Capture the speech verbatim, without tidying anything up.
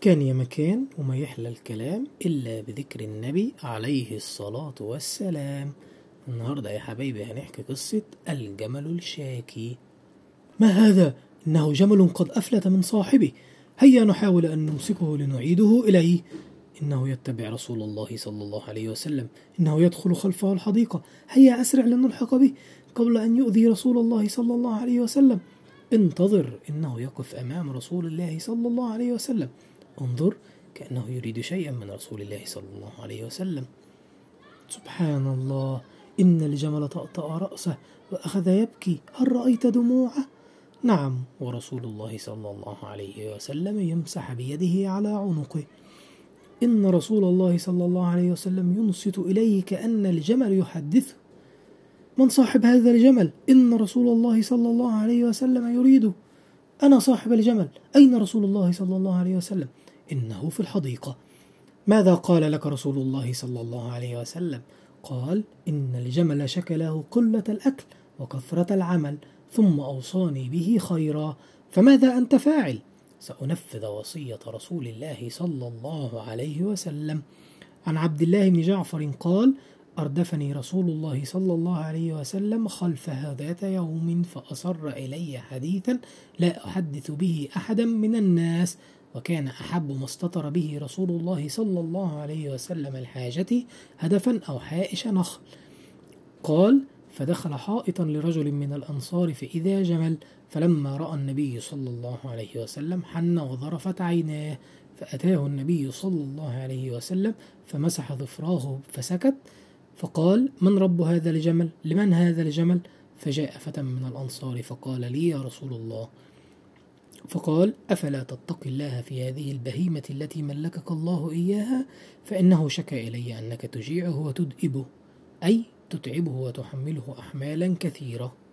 كان يا مكان وما يحلى الكلام إلا بذكر النبي عليه الصلاة والسلام. النهاردة يا حبايبي هنحكي قصة الجمل الشاكي. ما هذا؟ إنه جمل قد أفلت من صاحبه، هيا نحاول أن نمسكه لنعيده إليه. إنه يتبع رسول الله صلى الله عليه وسلم، إنه يدخل خلفه الحديقة، هيا أسرع لنلحق به قبل أن يؤذي رسول الله صلى الله عليه وسلم. انتظر، إنه يقف أمام رسول الله صلى الله عليه وسلم. انظر، كأنه يريد شيئا من رسول الله صلى الله عليه وسلم. سبحان الله، إن الجمل طأطأ رأسه وأخذ يبكي، هل رأيت دموعه؟ نعم، ورسول الله صلى الله عليه وسلم يمسح بيده على عنقه. إن رسول الله صلى الله عليه وسلم ينصت إليه كأن الجمل يحدثه، من صاحب هذا الجمل؟ إن رسول الله صلى الله عليه وسلم يريده، أنا صاحب الجمل، أين رسول الله صلى الله عليه وسلم؟ إنه في الحديقة. ماذا قال لك رسول الله صلى الله عليه وسلم؟ قال إن الجمل شكله قلة الأكل وكثرة العمل، ثم أوصاني به خيرا، فماذا أنت فاعل؟ سأنفذ وصية رسول الله صلى الله عليه وسلم. عن عبد الله بن جعفر قال أردفني رسول الله صلى الله عليه وسلم خلفها ذات يوم فأصر إلي حديثا لا أحدث به أحدا من الناس، وكان أحب ما استطر به رسول الله صلى الله عليه وسلم الحاجة هدفا أو حائش نخل. قال فدخل حائطا لرجل من الأنصار فإذا جمل، فلما رأى النبي صلى الله عليه وسلم حن وظرفت عيناه، فأتاه النبي صلى الله عليه وسلم فمسح ظفراه فسكت، فقال من رب هذا الجمل؟ لمن هذا الجمل؟ فجاء فتى من الأنصار فقال لي يا رسول الله، فقال أفلا تتقي الله في هذه البهيمة التي ملكك الله إياها؟ فإنه شكى إلي أنك تجيعه وتدئبه، أي تتعبه وتحمله أحمالا كثيرة.